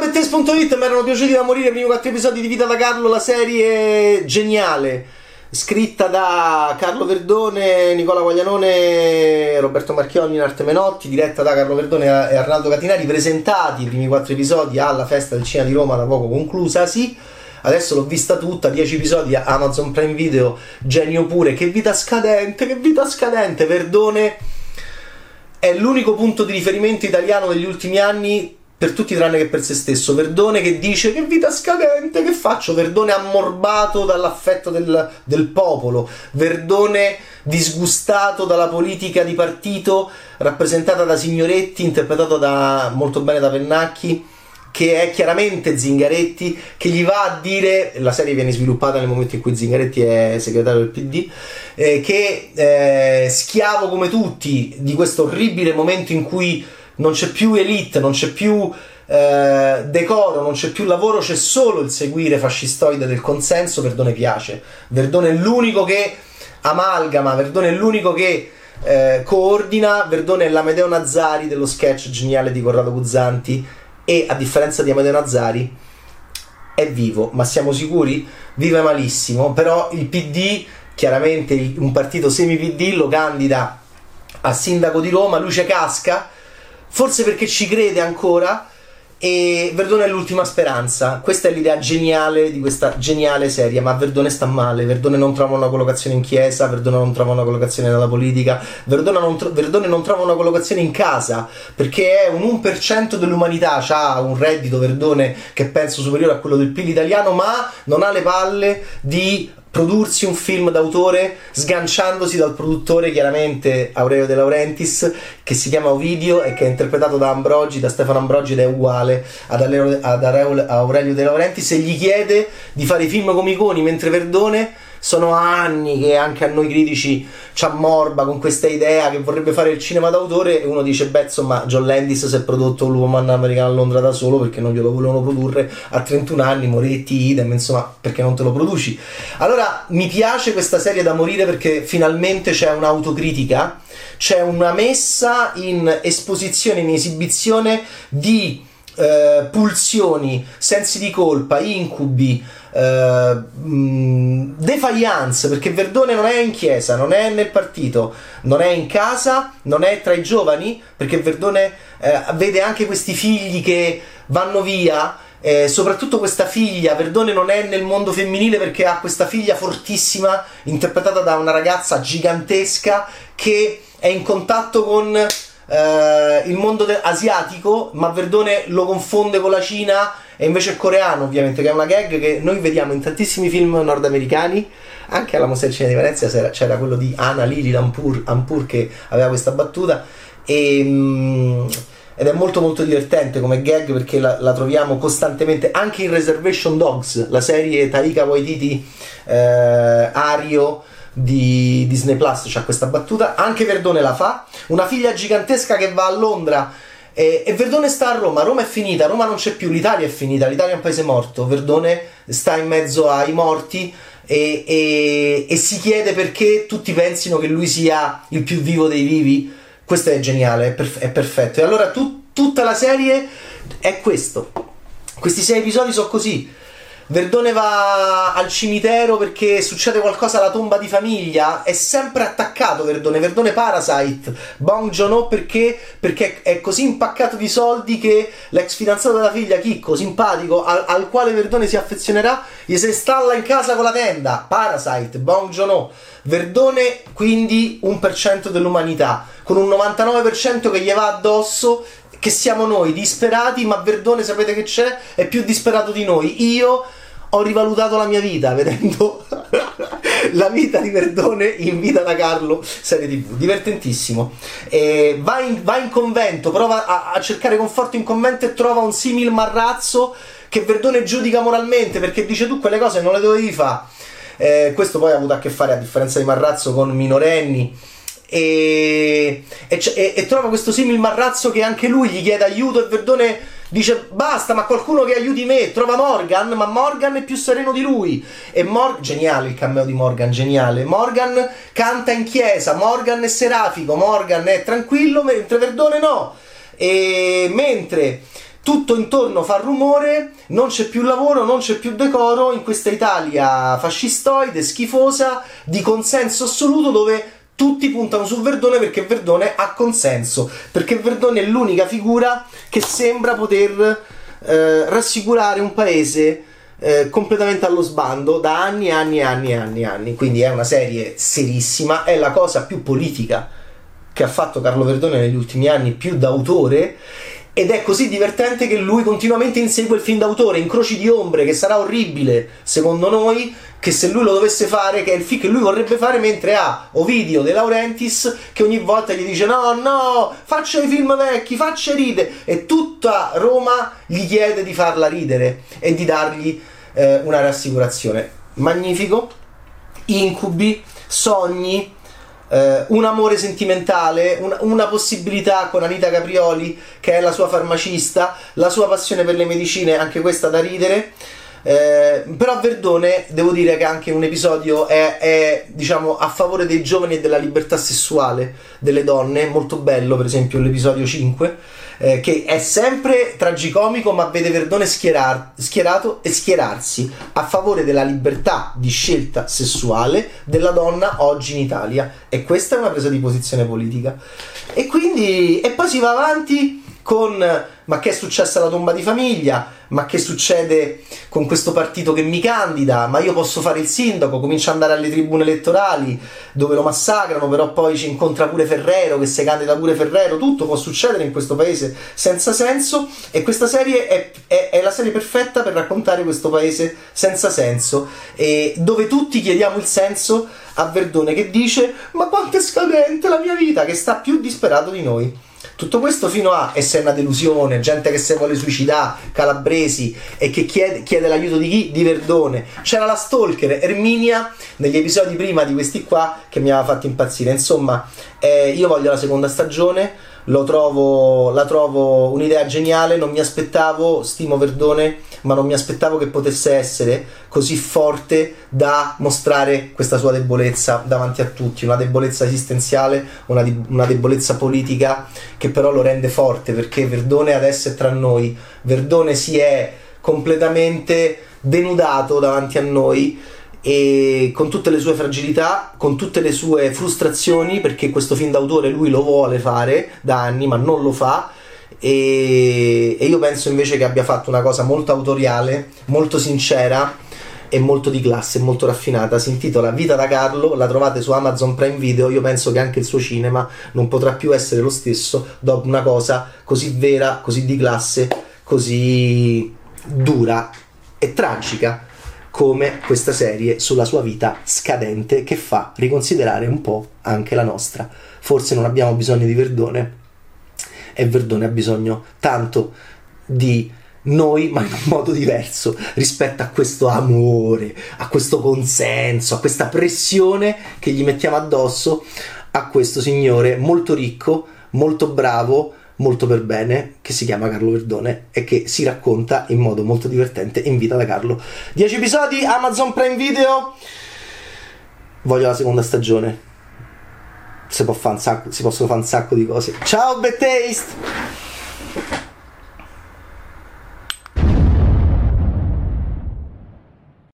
Badtaste.it, mi erano piaciuti da morire i primi 4 episodi di Vita da Carlo, la serie geniale, scritta da Carlo Verdone, Nicola Guaglianone, Roberto Marchionni in arte Menotti, diretta da Carlo Verdone e Arnaldo Catinari, presentati i primi 4 episodi alla Festa del Cinema di Roma da poco conclusasi. Adesso l'ho vista tutta, 10 episodi a Amazon Prime Video, genio pure, che vita scadente, Verdone è l'unico punto di riferimento italiano degli ultimi anni per tutti tranne che per se stesso. Verdone che dice che vita scadente, che faccio? Verdone ammorbato dall'affetto del popolo, Verdone disgustato dalla politica di partito rappresentata da Signoretti, interpretato molto bene da Pennacchi, che è chiaramente Zingaretti, che gli va a dire, la serie viene sviluppata nel momento in cui Zingaretti è segretario del PD, che è schiavo come tutti di questo orribile momento in cui non c'è più elite, non c'è più decoro, non c'è più lavoro, c'è solo il seguire fascistoide del consenso. Verdone piace, Verdone è l'unico che amalgama, Verdone è l'unico che coordina, Verdone è l'Amedeo Nazzari dello sketch geniale di Corrado Guzzanti. E a differenza di Amedeo Nazzari è vivo, ma siamo sicuri? Vive malissimo, però il PD, chiaramente un partito semi-PD, lo candida a sindaco di Roma, lui ci casca, forse perché ci crede ancora, e Verdone è l'ultima speranza. Questa è l'idea geniale di questa geniale serie, ma Verdone sta male, Verdone non trova una collocazione in chiesa, Verdone non trova una collocazione nella politica, Verdone non trova una collocazione in casa, perché è un 1% dell'umanità, ha un reddito Verdone che penso superiore a quello del PIL italiano, ma non ha le palle di prodursi un film d'autore, sganciandosi dal produttore chiaramente Aurelio De Laurentiis, che si chiama Ovidio e che è interpretato da Stefano Ambrogi, ed è uguale ad Aurelio De Laurentiis, e gli chiede di fare i film come iconi, mentre Verdone sono anni che anche a noi critici ci ammorba con questa idea che vorrebbe fare il cinema d'autore, e uno dice beh insomma John Landis si è prodotto l'uomo americano a Londra da solo perché non glielo volevano produrre a 31 anni, Moretti idem, insomma perché non te lo produci? Allora mi piace questa serie da morire perché finalmente c'è un'autocritica, c'è una messa in esposizione, in esibizione di pulsioni, sensi di colpa, incubi, defiance, perché Verdone non è in chiesa, non è nel partito, non è in casa, non è tra i giovani, perché Verdone vede anche questi figli che vanno via, soprattutto questa figlia. Verdone non è nel mondo femminile perché ha questa figlia fortissima interpretata da una ragazza gigantesca che è in contatto con il mondo asiatico, ma Verdone lo confonde con la Cina e invece è coreano, ovviamente, che è una gag che noi vediamo in tantissimi film nordamericani. Anche alla Mostra del Cinema di Venezia c'era quello di Ana Lili Lampur che aveva questa battuta, ed è molto molto divertente come gag perché la troviamo costantemente anche in Reservation Dogs, la serie Taika Waititi Ario di Disney Plus, c'ha questa battuta, anche Verdone la fa, una figlia gigantesca che va a Londra e Verdone sta a Roma, Roma è finita, Roma non c'è più, l'Italia è finita, l'Italia è un paese morto, Verdone sta in mezzo ai morti e si chiede perché tutti pensino che lui sia il più vivo dei vivi. Questo è geniale, è perfetto, e allora tutta la serie è questo, questi 6 episodi sono così. Verdone va al cimitero perché succede qualcosa alla tomba di famiglia, è sempre attaccato Verdone Parasite, Bong Joon-ho perché è così impaccato di soldi che l'ex fidanzato della figlia, Chicco, simpatico, al quale Verdone si affezionerà, gli si installa in casa con la tenda, Parasite, Bong Joon-ho. Verdone quindi 1% dell'umanità, con un 99% che gli va addosso, che siamo noi, disperati, ma Verdone sapete che c'è? È più disperato di noi. Io ho rivalutato la mia vita vedendo la vita di Verdone in Vita da Carlo serie TV, divertentissimo. Va in convento, prova a cercare conforto in convento e trova un simil Marrazzo che Verdone giudica moralmente perché dice tu quelle cose non le dovevi fare. Questo poi ha avuto a che fare, a differenza di Marrazzo, con minorenni, e trova questo simil Marrazzo che anche lui gli chiede aiuto e Verdone dice basta, ma qualcuno che aiuti me, trova Morgan, ma Morgan è più sereno di lui, e geniale il cameo di Morgan, geniale, Morgan canta in chiesa, Morgan è serafico, Morgan è tranquillo, mentre Verdone no, e mentre tutto intorno fa rumore, non c'è più lavoro, non c'è più decoro in questa Italia fascistoide, schifosa, di consenso assoluto, dove tutti puntano su Verdone perché Verdone ha consenso, perché Verdone è l'unica figura che sembra poter rassicurare un paese completamente allo sbando da anni e anni e anni e anni, Quindi è una serie serissima, è la cosa più politica che ha fatto Carlo Verdone negli ultimi anni, più d'autore, ed è così divertente che lui continuamente insegue il film d'autore, Incroci di ombre, che sarà orribile secondo noi, che se lui lo dovesse fare, che è il film che lui vorrebbe fare, mentre ha Ovidio De Laurentiis che ogni volta gli dice no, faccia i film vecchi, faccia ride, e tutta Roma gli chiede di farla ridere e di dargli una rassicurazione. Magnifico. Incubi, sogni, un amore sentimentale, una possibilità con Anita Caprioli, che è la sua farmacista, la sua passione per le medicine, anche questa da ridere. Però Verdone, devo dire che anche un episodio è diciamo a favore dei giovani e della libertà sessuale delle donne, molto bello per esempio l'episodio 5, che è sempre tragicomico ma vede Verdone schierato e schierarsi a favore della libertà di scelta sessuale della donna oggi in Italia, e questa è una presa di posizione politica. E quindi, e poi si va avanti con ma che è successo alla tomba di famiglia, ma che succede con questo partito che mi candida, ma io posso fare il sindaco, comincia ad andare alle tribune elettorali dove lo massacrano, però poi ci incontra pure Ferrero, che si candida pure Ferrero, tutto può succedere in questo paese senza senso, e questa serie è la serie perfetta per raccontare questo paese senza senso, e dove tutti chiediamo il senso a Verdone, che dice ma quanto è scadente la mia vita, che sta più disperato di noi. Tutto questo fino a, e se è una delusione, gente che se vuole suicidare, Calabresi, e che chiede l'aiuto di chi? Di Verdone. C'era la stalker Erminia negli episodi prima di questi qua, che mi aveva fatto impazzire. Insomma, io voglio la seconda stagione, la trovo un'idea geniale, non mi aspettavo, stimo Verdone, ma non mi aspettavo che potesse essere così forte da mostrare questa sua debolezza davanti a tutti, una debolezza esistenziale, una debolezza politica, che però lo rende forte, perché Verdone adesso è tra noi, Verdone si è completamente denudato davanti a noi, e con tutte le sue fragilità, con tutte le sue frustrazioni, perché questo film d'autore lui lo vuole fare da anni ma non lo fa, e io penso invece che abbia fatto una cosa molto autoriale, molto sincera e molto di classe, molto raffinata. Si intitola Vita da Carlo, la trovate su Amazon Prime Video. Io penso che anche il suo cinema non potrà più essere lo stesso dopo una cosa così vera, così di classe, così dura e tragica come questa serie sulla sua vita scadente, che fa riconsiderare un po' anche la nostra. Forse non abbiamo bisogno di Verdone, e Verdone ha bisogno tanto di noi, ma in un modo diverso rispetto a questo amore, a questo consenso, a questa pressione che gli mettiamo addosso a questo signore molto ricco, molto bravo, molto per bene, che si chiama Carlo Verdone, e che si racconta in modo molto divertente in Vita da Carlo. 10 episodi, Amazon Prime Video. Voglio la seconda stagione. Si possono fare un sacco di cose. Ciao Bad Taste!